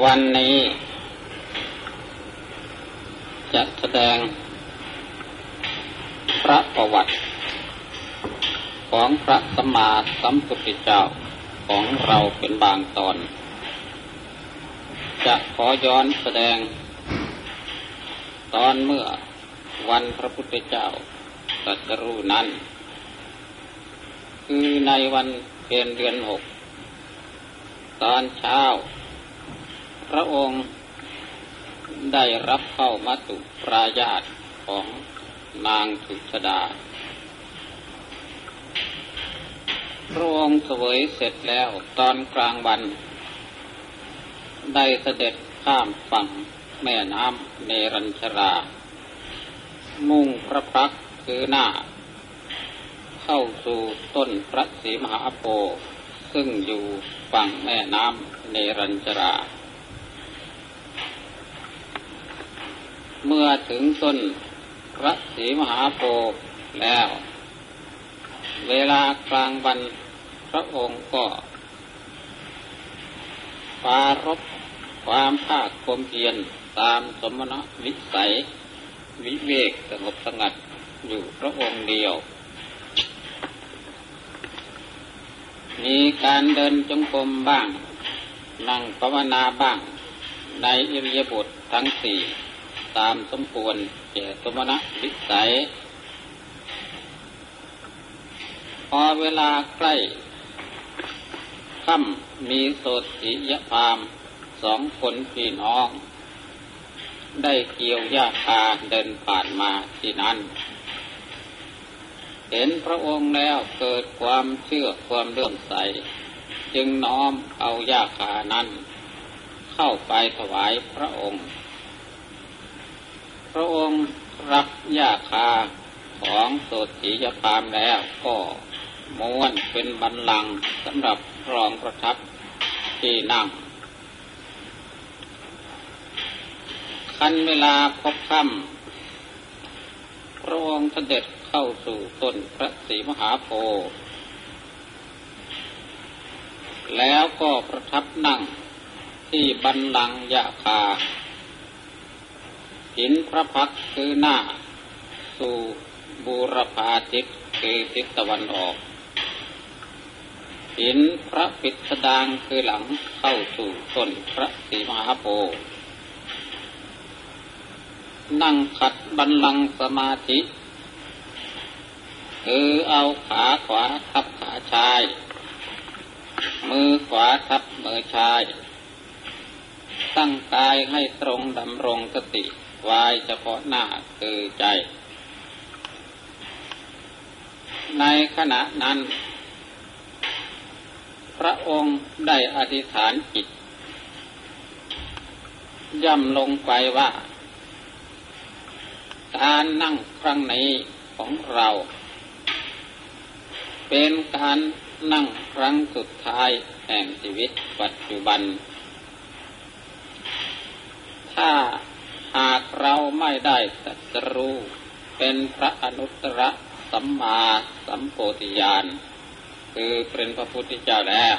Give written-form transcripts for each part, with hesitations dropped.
วันนี้จะแสดงพระประวัติของพระสัมมาสัมพุทธเจ้าของเราเป็นบางตอนจะขอย้อนแสดงตอนเมื่อวันพระพุทธเจ้าตรัสรู้นั้นคือในวันเพ็ญเดือน6ตอนเช้าพระองค์ได้รับเข้ามัตตุปราญาติของนางสุชฎาพระองค์เสวยเสร็จแล้วตอนกลางวันได้เสด็จข้ามฝั่งแม่น้ำเนรัญชรามุ่งพระพักตร์คือหน้าเข้าสู่ต้นพระศรีมหาโพธิ์ซึ่งอยู่ฝั่งแม่น้ำเนรัญชราเมื่อถึงต้นพระศรีมหาโพธิ์แล้วเวลากลางวันพระองค์ก็ปรารภความภาคความเพียรตามสมณวิสัยวิเวกสงบสงัดอยู่พระองค์เดียวมีการเดินจงกรมบ้างนั่งภาวนาบ้างในอิริยาบถทั้งสี่ตามสมควรแก่สมณวิสัยพอเวลาใกล้ค่ำมีโสติยพราหมณ์สองคนพี่น้องได้เกี่ยวหญ้าคาเดินผ่านมาที่นั้นเห็นพระองค์แล้วเกิดความเชื่อความเลื่อมใสจึงน้อมเอาหญ้าคานั้นเข้าไปถวายพระองค์พระองค์รับหญ้าคาของโสติยพราหมณ์แล้วก็ม้วนเป็นบัลลังก์สำหรับรองประทับที่นั่งคันเวลาพบค่ำพระองค์เสด็จเข้าสู่ต้นพระศรีมหาโพธิ์แล้วก็ประทับนั่งที่บัลลังก์ยะคาเห็นพระพักตร์คือหน้าสู่บูรพาทิศคือทิศตะวันออกเห็นพระปิสดางคือหลังเข้าสู่ต้นพระศรีมหาโพธิ์นั่งขัดบัลลังก์สมาธิคือเอาขาขวาทับขาชายมือขวาทับมือชายตั้งกายให้ตรงดำรงสติไว้เฉพาะหน้าคือใจในขณะนั้นพระองค์ได้อธิษฐานจิตย่ำลงไปว่าการนั่งครั้งนี้ของเราเป็นการนั่งครั้งสุดท้ายแห่งชีวิตปัจจุบันถ้าหากเราไม่ได้ตรัสรู้เป็นพระอนุตตรสัมมาสัมโพธิญาณคือเป็นพระพุทธเจ้าแล้ว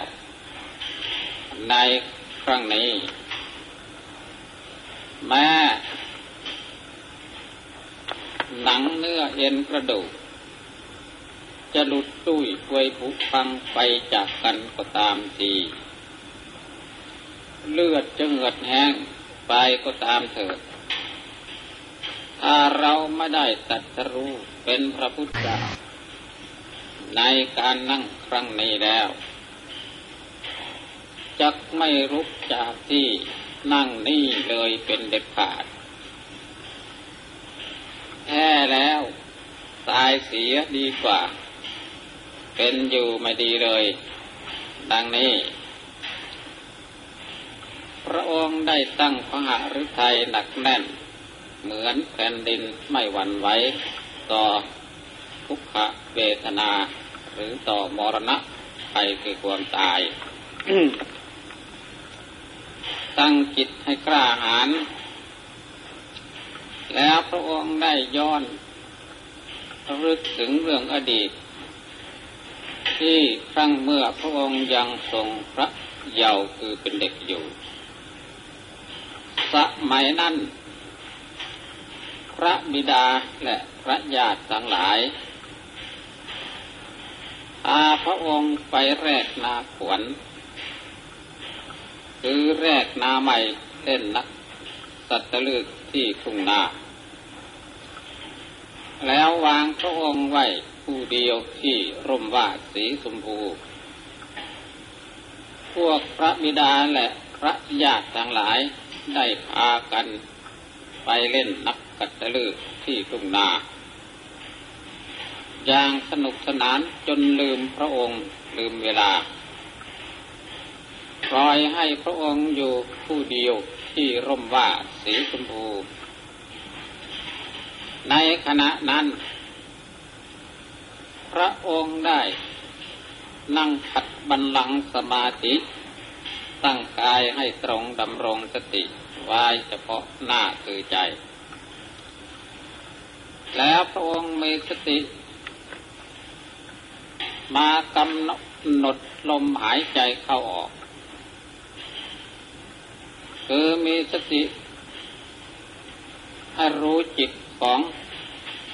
ในครั้งนี้แม้หนังเนื้อเอ็นกระดูกจะหลุดตุ้ยป่วยผุพังไปจากกันก็ตามทีเลือดจะเหือดแห้งไปก็ตามเถิดถ้าเราไม่ได้ตรัสรู้เป็นพระพุทธเจ้าในการนั่งครั้งนี้แล้วจักไม่ลุกจากที่นั่งนี้เลยเป็นเด็ดขาดแท้แล้วตายเสียดีกว่าเป็นอยู่ไม่ดีเลยดังนี้พระองค์ได้ตั้งพระหฤทัยหนักแน่นเหมือนแผ่นดินไม่หวั่นไหวต่อทุกขเวทนาหรือต่อมรณะไปคือความตาย ตั้งจิตให้กล้าหาญแล้วพระองค์ได้ย้อนระลึกถึงเรื่องอดีตที่ครั้งเมื่อพระองค์ยังทรงพระเยาว์คือเป็นเด็กอยู่ สมัยนั้นพระบิดาและพระญาติทั้งหลายอาพระองค์ไปแรกนาขวัญคือแรกนาใหม่เล่นนักสัตลึกที่ทุ่งนาแล้ววางพระองค์ไว้ผู้เดียวที่ร่มว่าสีชมพูพวกพระบิดาและพระญาติทั้งหลายได้พากันไปเล่นนักกัตตฤกษ์ที่ทุ่งนาอย่างสนุกสนานจนลืมพระองค์ลืมเวลาปล่อยให้พระองค์อยู่ผู้เดียวที่ร่มว่าสีชมพูในขณะนั้นพระองค์ได้นั่งขัดบัลลังก์สมาธิตั้งกายให้ตรงดำรงสติไว้เฉพาะหน้าคือใจแล้วพระองค์มีสติมากำหนดลมหายใจเข้าออกคือมีสติให้รู้จิตของ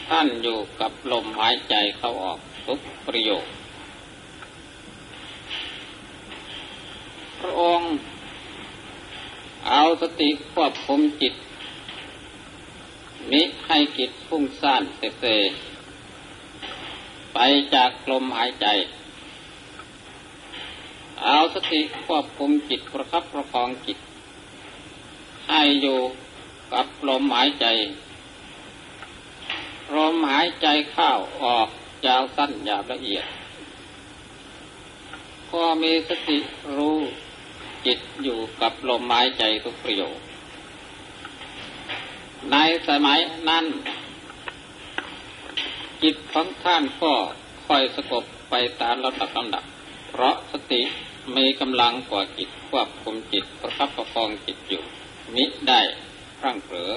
ท่านอยู่กับลมหายใจเข้าออกทุกประโยคพระองค์เอาสติควบคุมจิตมิให้จิตฟุ้งซ่านเสยไปจากลมหายใจเอาสติควบคุมจิตประคับประคองจิตให้อยู่กับลมหายใจลมหายใจเข้าออกยาวสั้นยาวละเอียดพอมีสติรู้จิตอยู่กับลมหายใจทุกประโยคในสมัยนั้นจิตของท่านก็ค่อยสงบไปตามระดับลำดับเพราะสติมีกำลังกว่าจิตควบคุมจิตประคับประคองจิตอยู่มิได้พลั้งเผลอ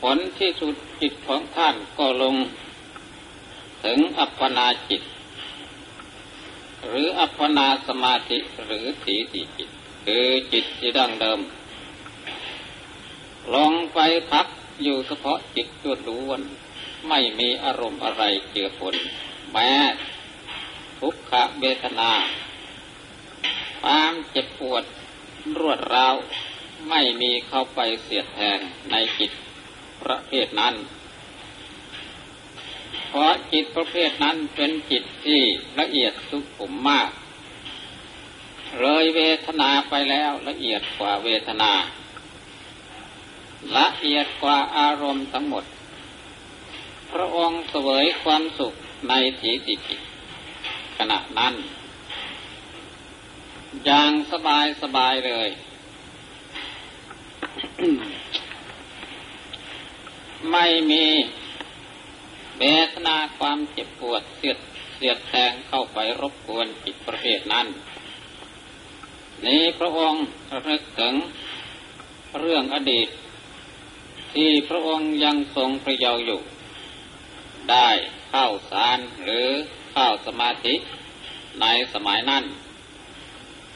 ผลที่สุดจิตของท่านก็ลงถึงอัปปนาจิตหรืออัปปนาสมาธิหรือสีติจิตคือจิตที่ดั้งเดิมลงไปพักอยู่เฉพาะจิตตัวล้วนไม่มีอารมณ์อะไรเจือปนแม้ทุกขเวทนาความเจ็บปวดรวดร้าวไม่มีเข้าไปเสียดแทงในจิตประเภทนั้นเพราะจิตประเภทนั้นเป็นจิตที่ละเอียดสุขุมมากเลยเวทนาไปแล้วละเอียดกว่าเวทนาละเอียดกว่าอารมณ์ทั้งหมดพระองค์เสวยความสุขในถีติจิตขณะนั้นอย่างสบายสบายเลย ไม่มีเวทนาความเจ็บปวดเสียดแทงเข้าไปรบกวนจิตประเภทนั้นนี้พระองค์ระลึกถึงเรื่องอดีตที่พระองค์ยังทรงพระเยาว์อยู่ได้เข้าฌานหรือเข้าสมาธิในสมัยนั้น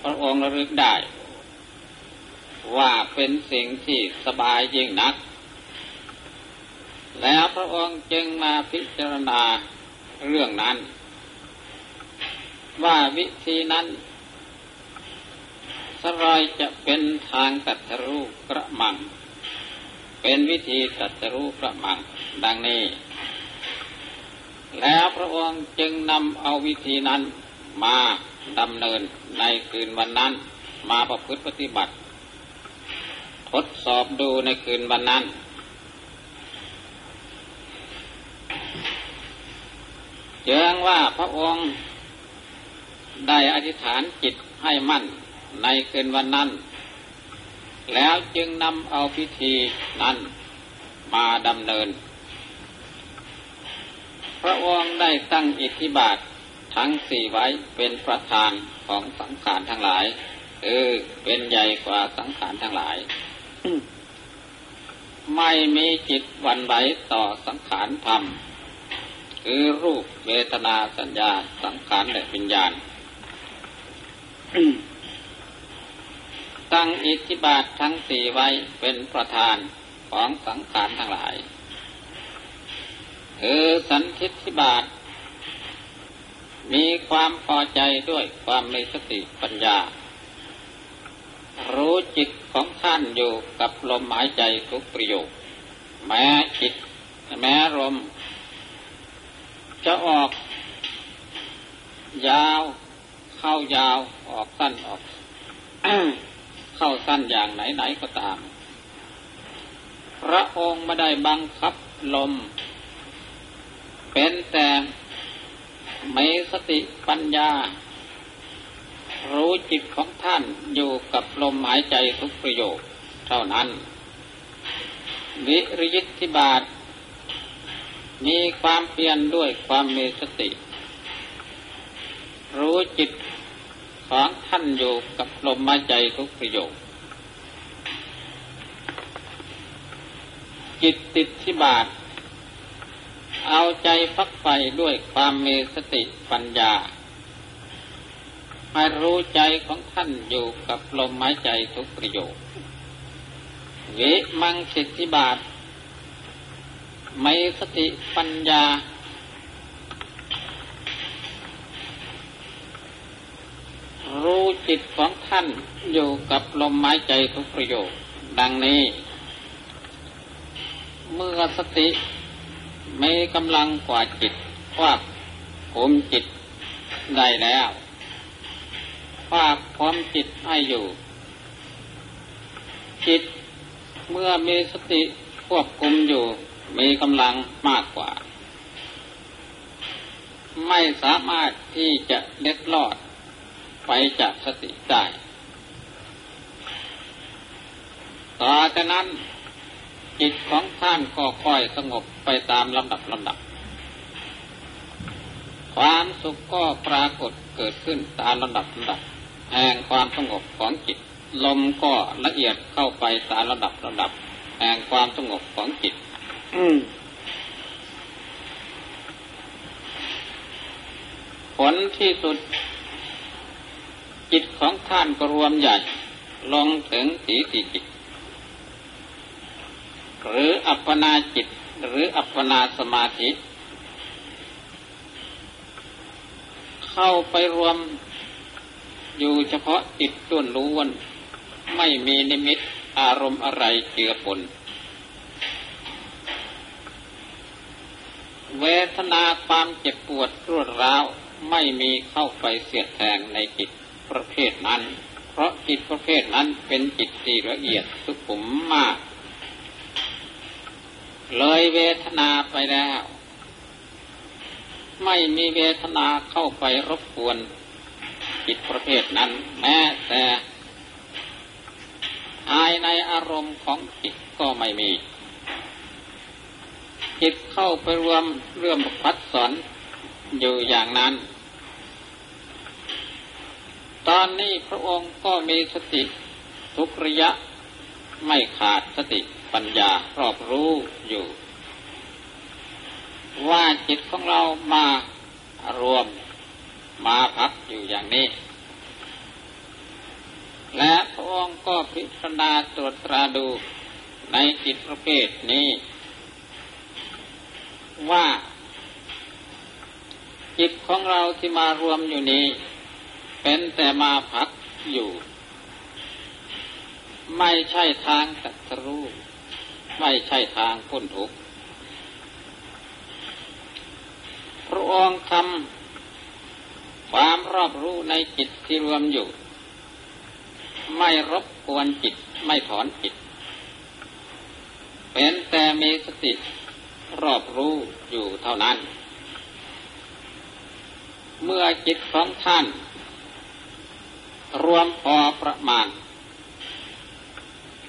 พระองค์ระลึกได้ว่าเป็นสิ่งที่สบายยิ่งนักแล้วพระองค์จึงมาพิจารณาเรื่องนั้นว่าวิธีนั้นสรอยจะเป็นทางตรัสรู้พระมังเป็นวิธีตรัสรู้พระมังดังนี้แล้วพระองค์จึงนำเอาวิธีนั้นมาดำเนินในคืนวันนั้นมาประพฤติปฏิบัติทดสอบดูในคืนวันนั้นเชื่อว่าพระองค์ได้อธิษฐานจิตให้มั่นในคืนวันนั้นแล้วจึงนำเอาพิธีนั้นมาดำเนินพระองค์ได้ตั้งอิทธิบาททั้งสี่ไว้เป็นประธานของสังขารทั้งหลายเป็นใหญ่กว่าสังขารทั้งหลาย ไม่มีจิตหวั่นไหวต่อสังขารธรรมคือรูปเวทนาสัญญาสังขารและวิญญาณ ตั้งอิทธิบาททั้งสี่ไว้เป็นประธานของสังขารทั้งหลายคือสันทิฏฐิบาทมีความพอใจด้วยความมีสติปัญญารู้จิตของท่านอยู่กับลมหายใจทุกประโยคแม้ลมจะออกยาวเข้ายาวออกสั้นออก เข้าสั้นอย่างไหนๆก็ตามพระองค์ไม่ได้บังคับลมเป็นแต่มีสติปัญญารู้จิตของท่านอยู่กับลมหายใจทุกประโยคเท่านั้นวิริยิทธิบาทมีความเปลี่ยนด้วยความมีสติรู้จิตของท่านอยู่กับลมหายใจทุกประโยคจิตติดที่บาทเอาใจฟักใฝ่ด้วยความมีสติปัญญาให้รู้ใจของท่านอยู่กับลมหายใจทุกประโยควิมังสิทธิบาทไม่สติปัญญารู้จิตของท่านอยู่กับลมหายใจทุกประโยคดังนี้เมื่อสติมีกำลังกว่าจิตว่าข่มจิตได้แล้วว่าข่มจิตให้อยู่จิตเมื่อมีสติควบคุมอยู่มีกำลังมากกว่าไม่สามารถที่จะเล็ดลอดไปจากสติได้ต่อจากนั้นจิตของท่านก็ค่อยสงบไปตามลำดับความสุขก็ปรากฏเกิดขึ้นตามลำดับแห่งความสงบของจิตลมก็ละเอียดเข้าไปตามลำดับแห่งความสงบของจิตผลที่สุดจิตของท่านก็รวมใหญ่ลงถึงสีติจิตหรืออัปปนาจิตหรืออัปปนาสมาธิเข้าไปรวมอยู่เฉพาะจิตต้วนล้วนไม่มีนิมิตอารมณ์อะไรเจือปนเวทนาความเจ็บปวดรวดร้าวไม่มีเข้าไปเสียดแทงในจิตประเภทนั้นเพราะจิตประเภทนั้นเป็นจิตที่ละเอียดสุขุมมากเลยเวทนาไปแล้วไม่มีเวทนาเข้าไปรบกวนจิตประเภทนั้นแม้แต่ภายในอารมณ์ของจิตก็ไม่มีจิตเข้าไปรวมเรื่องพัดสอนอยู่อย่างนั้นตอนนี้พระองค์ก็มีสติทุกระยะไม่ขาดสติปัญญารอบรู้อยู่ว่าจิตของเรามารวมมาพักอยู่อย่างนี้และพระองค์ก็พิจารณาตรวจตราดูในจิตประเภทนี้ว่าจิตของเราที่มารวมอยู่นี้เป็นแต่มาพักอยู่ไม่ใช่ทางตรัสรู้ไม่ใช่ทางพ้นทุกข์พระองค์ทำความรอบรู้ในจิตที่รวมอยู่ไม่รบกวนจิตไม่ถอนจิตเป็นแต่มีสติรอบรู้อยู่เท่านั้นเมื่อจิตของท่านรวมพอประมาณ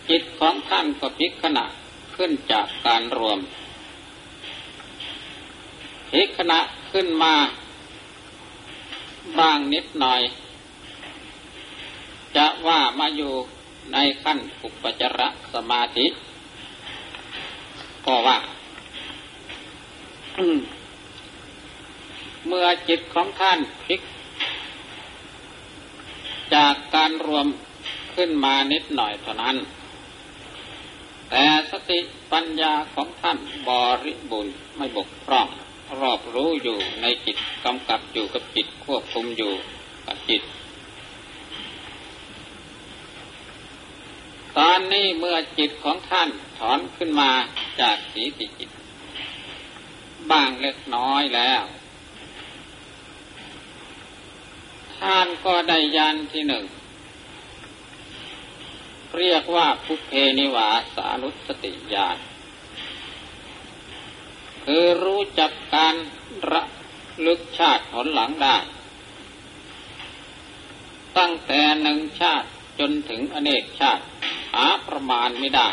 จิตของท่านก็พิจารณาขึ้นจากการรวมพิจารณาขึ้นมาบ้างนิดหน่อยจะว่ามาอยู่ในขั้นอุปจารสมาธิก็ว่า เมื่อจิตของท่านพลิกจากการรวม ขึ้นมานิดหน่อยเท่านั้นแต่สติปัญญาของท่านบริบูรณ์ไม่บกพร่องรอบรู้อยู่ในจิตกำกับอยู่กับจิตควบคุมอยู่กับจิตตอนนี้เมื่อจิตของท่านถอนขึ้นมาจากสีติจิตบ้างเล็กน้อยแล้วท่านก็ได้ญาณที่หนึ่งเรียกว่าภุเพนิวาสานุสติญาณคือรู้จักการระลึกชาติผลหลังได้ตั้งแต่หนึ่งชาติจนถึงอเนกชาติหาประมาณไม่ได้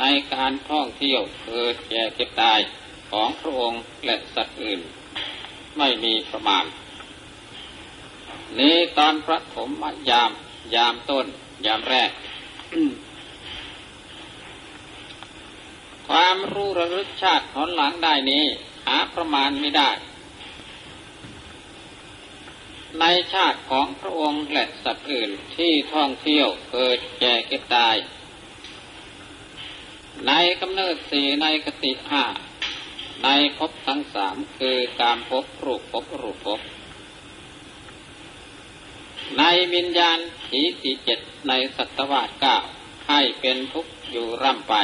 ในการท่องเที่ยวเกิดแก่เจ็บตายของพระองค์และสัตว์อื่นไม่มีประมาณนี้ตอนพระถมยามต้นยามแรก ความรู้ระลึกชาติหนหลังได้นี้หาประมาณไม่ได้ในชาติของพระองค์และสัตว์อื่นที่ท่องเที่ยวเกิดแก่เก็บตายในกำเนิดสี่ในกติห้าในภพทั้งสามคือการภพรูปภพอรูปภพในวิญญาณสีที่เจ็ดในศตวรรษเก้าให้เป็นทุกข์อยู่ร่ำไป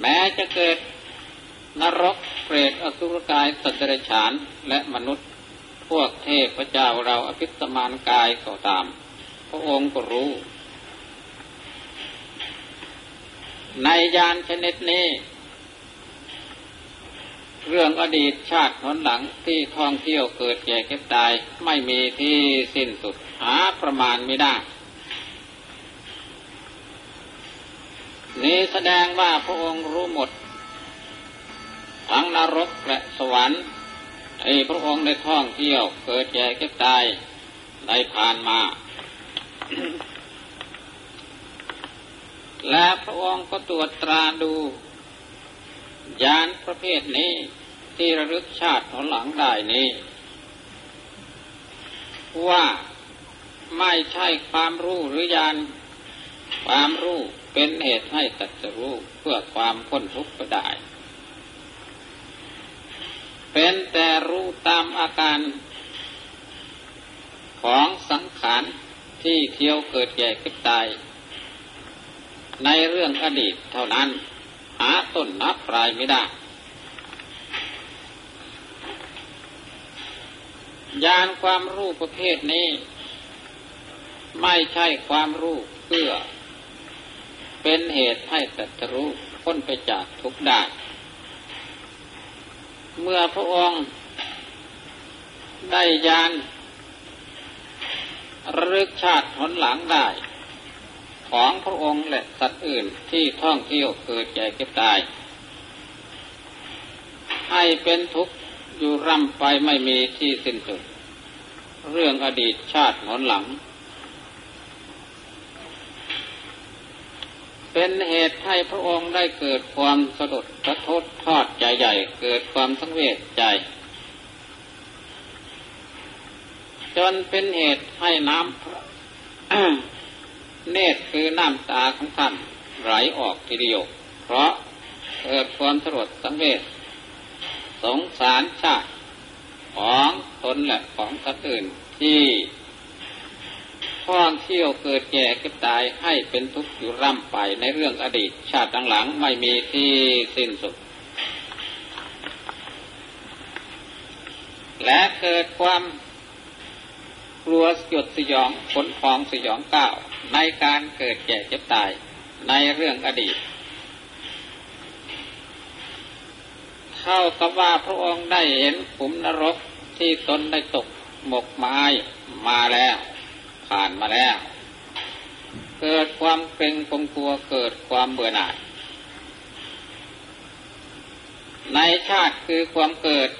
แม้จะเกิดนรกเปรตอสุรกายสัตว์เดรัจฉานและมนุษย์พวกเทพเจ้าเราอภิสมานกายก็ตามพระองค์ก็รู้ในญาณชนิดนี้เรื่องอดีตชาติหนหลังที่ท่องเที่ยวเกิดแก่เก็บตายไม่มีที่สิ้นสุดหาประมาณไม่ได้นี้แสดงว่าพระองค์รู้หมดทั้งนรกและสวรรค์พระองค์ได้ท่องเที่ยวเกิดแก่เก็บตายได้ผ่านมา และพระองค์ก็ตรวจตราดูญาณประเภทนี้ที่ระลึกชาติหนหลังได้นี้ว่าไม่ใช่ความรู้หรือญาณความรู้เป็นเหตุให้ตรัสรู้เพื่อความพ้นทุกข์ก็ได้เป็นแต่รู้ตามอาการของสังขารที่เที่ยวเกิดแก่เก็บตายในเรื่องอดีตเท่านั้นหาต้นนับปลายไม่ได้ญาณความรู้ประเภทนี้ไม่ใช่ความรู้เพื่อเป็นเหตุให้ตรัสรู้พ้นไปจากทุกข์ได้เมื่อพระองค์ได้ญาณระลึกชาติหนหลังได้ของพระองค์และสัตว์อื่นที่ท่องเที่ยวเกิดแก่เก็บตายให้เป็นทุกข์อยู่ร่ำไปไม่มีที่สิ้นสุดเรื่องอดีตชาติหนหลังเป็นเหตุให้พระองค์ได้เกิดความสลดสะท้อนทอดใจใหญ่เกิดความสังเวชใจจนเป็นเหตุให้น้ำ เนตรคือน้ำตาของท่านไหลออกทีเดียวเพราะเกิดความสลดสังเวชสงสารชาติของตนและของสัตว์อื่นที่ท่องเที่ยวเกิดแก่เก็บตายให้เป็นทุกข์อยู่ร่ำไปในเรื่องอดีตชาติหลังไม่มีที่สิ้นสุดและเกิดความกลัวหยดสยองขนพองสยองก้าวในการเกิดแก่เจ็บตายในเรื่องอดีตเท่ากับว่าพระองค์ได้เห็นขุมนรกที่ตนได้ตกหมกไม้มาแล้วผ่านมาแล้วเกิดความเกรงกลัวเกิดความเบื่อหน่ายในชาติคือความเกิด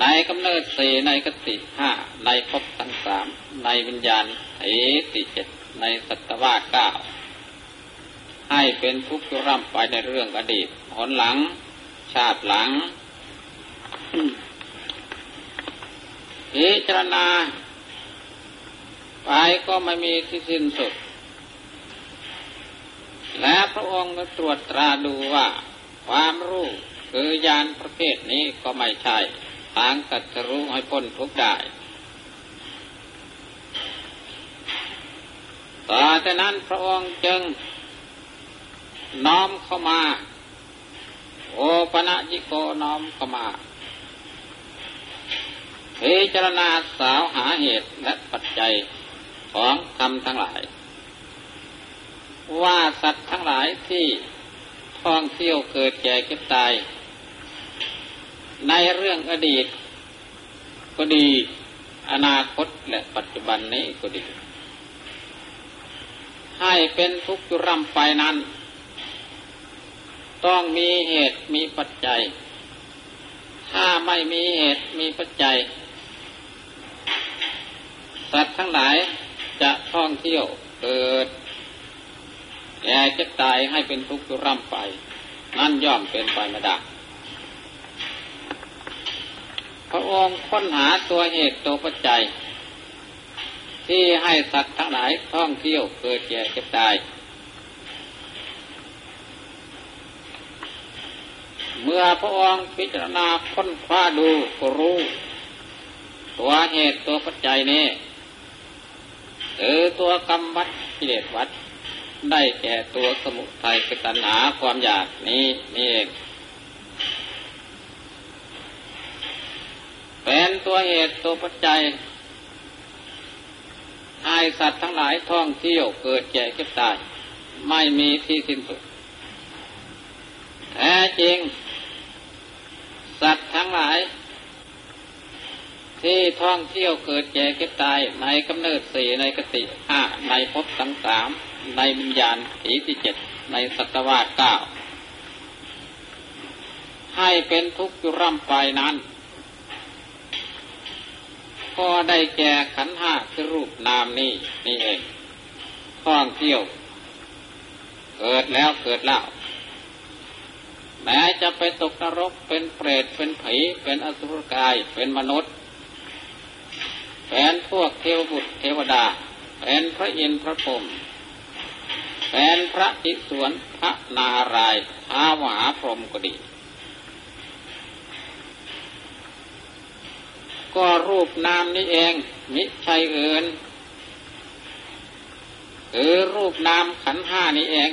ในกำเนิดสี่ในกติห้าในภพทั้งสามในวิญญาณสี่เจ็ดในศตวรรษเก้าให้เป็นทุกข์ร่ำไปในเรื่องอดีตหนหลังชาติหลัง พิจารณา ไปก็ไม่มีที่สิ้นสุดและพระองค์ก็ตรวจตราดูว่าความรู้คือญาณประเภทนี้ก็ไม่ใช่ทางตรัสรู้ให้พ้นทุกข์ได้ต่อจากนั้นพระองค์จึงน้อมเข้ามาโอปนะยิโกน้อมเข้ามาพิจารณาสาวหาเหตุและปัจจัยของธรรมทั้งหลายว่าสัตว์ทั้งหลายที่ท่องเที่ยวเกิดแก่เก็บตายในเรื่องอดีตก็ดีอนาคตและปัจจุบันนี้ก็ดีให้เป็นทุกข์อยู่ร่ำไปนั้นต้องมีเหตุมีปัจจัยถ้าไม่มีเหตุมีปัจจัยสัตว์ทั้งหลายจะท่องเที่ยวเกิดแก่เจ็บตายให้เป็นทุกข์อยู่ร่ำไปนั่นย่อมเป็นไปไม่ได้พระองค์ค้นหาตัวเหตุตัวปัจจัยที่ให้สัตว์ทั้งหลายท่องเที่ยวเกิดแก่เจ็บตายเมื่อพระองค์พิจารณาค้นคว้าดูก็รู้ตัวเหตุตัวปัจจัยนี้คือตัวกรรมวัฏกิเลสวัฏได้แก่ตัวสมุทัยคือตัณหาความอยากนี้นี่เองเป็นตัวเหตุตัวปัจจัยให้สัตว์ทั้งหลายท่องเที่ยวเกิดแก่เก็บตายไม่มีที่สิ้นสุดแท้จริงสัตว์ทั้งหลายที่ท่องเที่ยวเกิดแก่เก็บตายในกำเนิดสี่ในกติห้าในภพทั้งสามในวิญญาณที่ที่เจ็ดในศตวรรษเก้าให้เป็นทุกข์อยู่ร่ำไปนั้นก็ได้แก่ขันธ์ห้าคือรูปนามนี้นี่เองท่องเที่ยวเกิดแล้วเกิดเล่าแม้จะไปตกนรกเป็นเปรตเป็นผีเป็นอสุรกายเป็นมนุษย์เป็นพวกเทวบุตรเทวดาเป็นพระอินทร์พระพรหมเป็นพระอิศวรพระนารายณ์ท้าวมหาพรหมก็ดีก็รูปนามนี้เองมิใช่อื่นคือรูปนามขันธ์ห้านี้เอง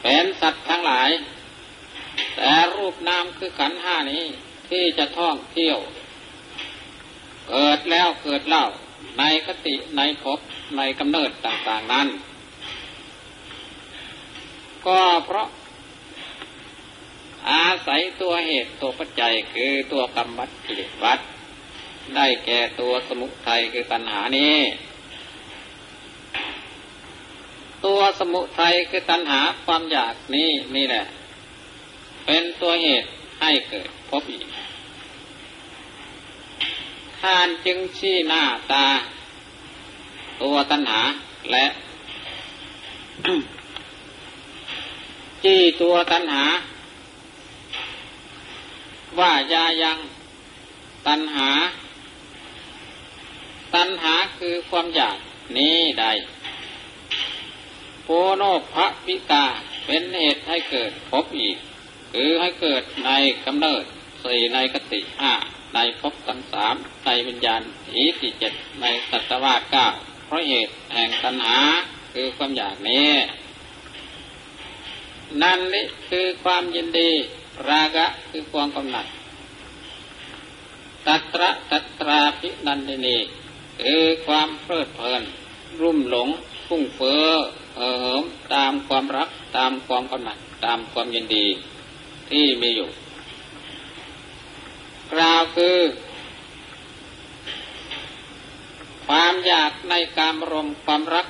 เป็นสัตว์ทั้งหลายแต่รูปนามคือขันธ์ห้านี้ที่จะท่องเที่ยวเกิดแล้วเกิดเล่าในคติในภพในกำเนิดต่างๆนั้นก็เพราะอาศัยตัวเหตุตัวปัจจัยคือตัวกรรมวัฏกิเลสวัฏได้แก่ตัวสมุทัยคือตัณหานี้ตัวสมุทัยคือตัณหาความอยากนี้นี่แหละเป็นตัวเหตุให้เกิดภพอีกท่านจึงชี้หน้าตาตัวตัณหาและ จี้ตัวตัณหาว่ายายังตัณหาคือความอยากนี้ใดโพโนภวิตาเป็นเหตุให้เกิดภพอีกคือให้เกิดในกำเนิดสี่ในกติห้าในภพทั้งสามในวิญญาณอีที่เจ็ดในสัตวาเก้าเพราะเหตุแห่งตัณหาคือความอยากนี้นั่นนี่คือความยินดีราคะคือความกำหนัดตัตระตัตราภินันทินีคือความเพลิดเพลินรุ่มหลงฟุ้งเฟ้อเห่อเหิมตามความรักตามความกำหนัดตามความยินดีที่มีอยู่กล่าวคือความอยากในกามารมณ์ความรัก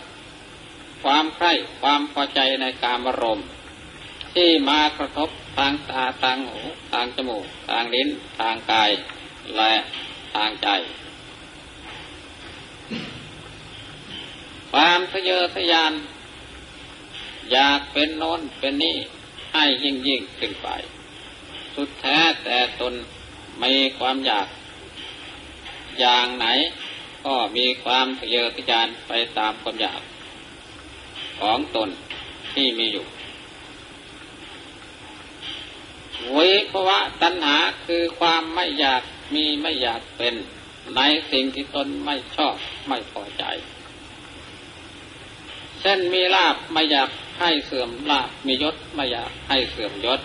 ความใคร่ความพอใจในกามารมณ์ที่มากระทบทางตาทางหูทางจมูกทางลิ้นทางกายและทางใจความทะเยอทะยานอยากเป็นโน้นเป็นนี่ให้ยิ่งขึ้นไปสุดแท้แต่ตนมีความอยาก อย่างไหนก็มีความทะเยอทะยานไปตามความอยากของตนที่มีอยู่วิภวะตัณหาคือความไม่อยากมีไม่อยากเป็นในสิ่งที่ตนไม่ชอบไม่พอใจเช่นมีลาภไม่อยากให้เสื่อมลาภมียศไม่อยากให้เสื่อมยศ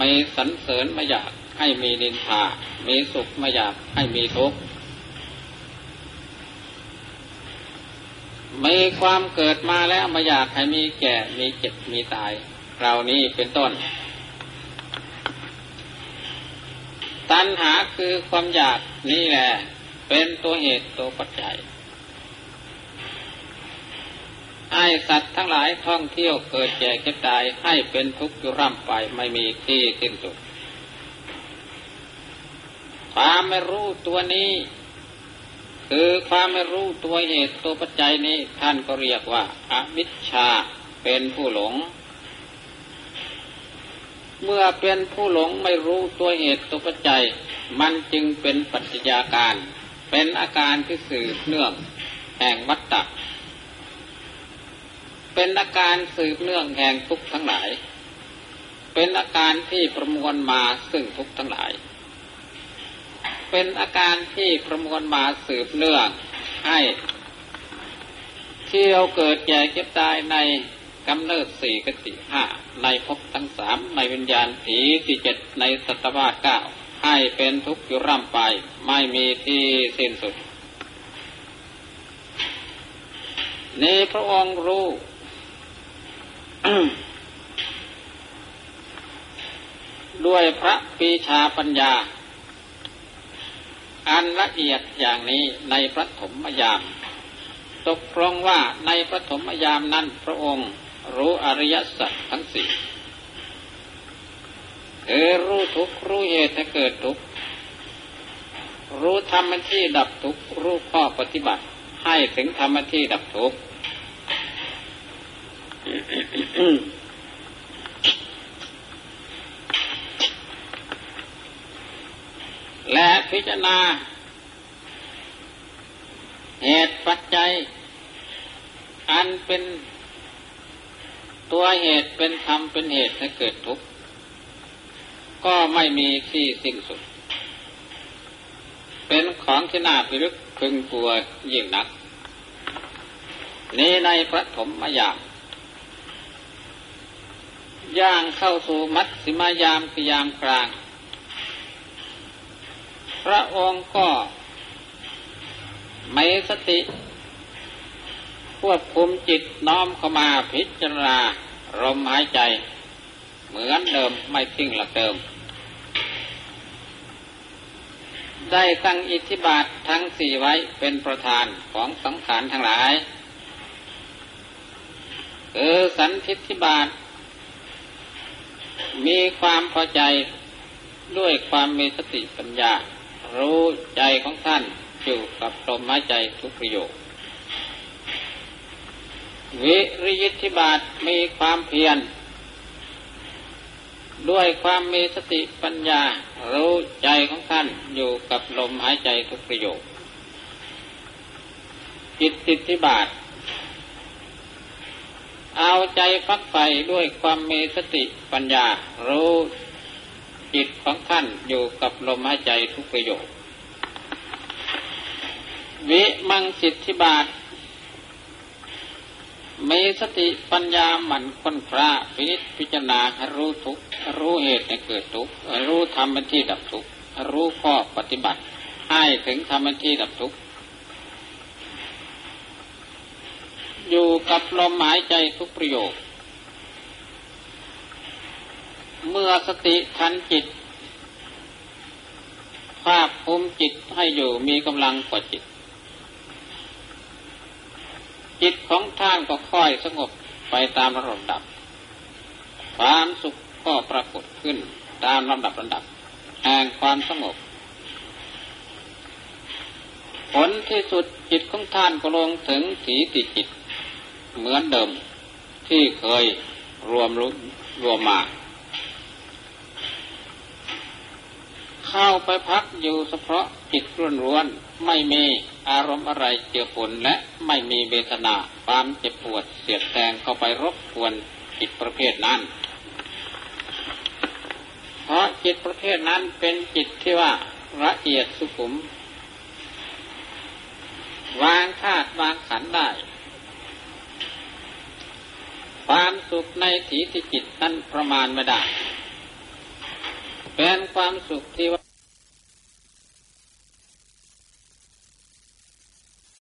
มีสรรเสริญไม่อยากให้มีนินทามีสุขไม่อยากให้มีทุกข์มีความเกิดมาแล้วไม่อยากให้มีแก่มีเจ็บมีตายเหล่านี้เป็นต้นตัณหาคือความอยากนี่แหละเป็นตัวเหตุตัวปัจจัยให้สัตว์ทั้งหลายท่องเที่ยวเกิดแก่เจ็บตายให้เป็นทุกข์อยู่ร่ำไปไม่มีที่สิ้นสุดความไม่รู้ตัวนี้คือความไม่รู้ตัวเหตุตัวปัจจัยนี้ท่านก็เรียกว่าอวิชชาเป็นผู้หลงเมื่อเป็นผู้หลงไม่รู้ตัวเหตุตัวปัจจัยมันจึงเป็นปัจจัยอาการเป็นอาการที่สืบเนื่องแห่งวัฏฏะเป็นอาการสืบเนื่องแห่งทุกข์ทั้งหลายเป็นอาการที่ประมวลมาซึ่งทุกข์ทั้งหลายเป็นอาการที่ประมวลมาสืบเนื่องให้ที่เราเกิดแก่เจ็บตายในกำเนิด4กติ5ในภพทั้ง3ในวิญญาณสีที่7ในศตวรรษ9ให้เป็นทุกข์อยู่ร่ำไปไม่มีที่สิ้นสุดนี้พระองค์รู้ ด้วยพระปีชาปัญญาอันละเอียดอย่างนี้ในพระธรรมยามตกลงว่าในพระธรรมยามนั้นพระองค์รู้อริยสัจทั้งสี่คือรู้ทุกข์รู้เหตุให้เกิดทุกข์รู้ธรรมที่ดับทุกข์รู้ข้อปฏิบัติให้ถึงธรรมที่ดับทุกข์ และพิจารณาเหตุปัจจัยอันเป็นตัวเหตุเป็นธรรมเป็นเหตุให้เกิดทุกข์ก็ไม่มีที่สิ้นสุดเป็นของที่น่าพิลึกพึงกลัวยิ่งนักนี้ในพระธรรมยามย่างเข้าสู่มัชฌิมยามคือยามกลางพระองค์ก็มีสติควบคุมจิตน้อมเข้ามาพิจารณาลมหายใจเหมือนเดิมไม่ทิ้งหลักเดิมได้ตั้งอิทธิบาททั้ง4ไว้เป็นประธานของสังขารทั้งหลายคือสันทิฏฐิบาทมีความพอใจด้วยความมีสติปัญญารู้ใจของท่านอยู่กับลมหายใจทุกประโยควิริยิทธิบาทมีความเพียรด้วยความมีสติปัญญารู้ใจของท่านอยู่กับลมหายใจทุกประโยคจิตติทิบาทเอาใจฟักใฝ่ด้วยความมีสติปัญญารู้จิตของท่านอยู่กับลมหายใจทุกประโยควิมังสิทธิบาทมีสติปัญญาหมั่นค้นคว้าพิจารณารู้ทุกข์รู้เหตุให้เกิดทุกข์รู้ธรรมที่ดับทุกข์รู้ข้อปฏิบัติให้ถึงธรรมที่ดับทุกข์อยู่กับลมหายใจทุกประโยคเมื่อสติทันจิตภาพภูมิจิตให้อยู่มีกำลังกว่าจิตจิตของท่านก็ค่อยสงบไปตามระดับความสุขก็ปรากฏขึ้นตามลำดับแห่งความสงบผลที่สุดจิตของท่านก็ลงถึงสีติจิตเหมือนเดิมที่เคยรวมมา เข้าไปพักอยู่เฉพาะจิตล้วนๆไม่มีอารมณ์อะไรเจือปนและไม่มีเวทนาความเจ็บปวดเสียดแทงเข้าไปรบกวนจิตประเภทนั้นเพราะจิตประเภทนั้นเป็นจิตที่ว่าละเอียดสุขุมวางธาตุวางขันธ์ได้ความสุขในถีติจิตนั้นประมาณไม่ได้เป็นความสุขที่ว่า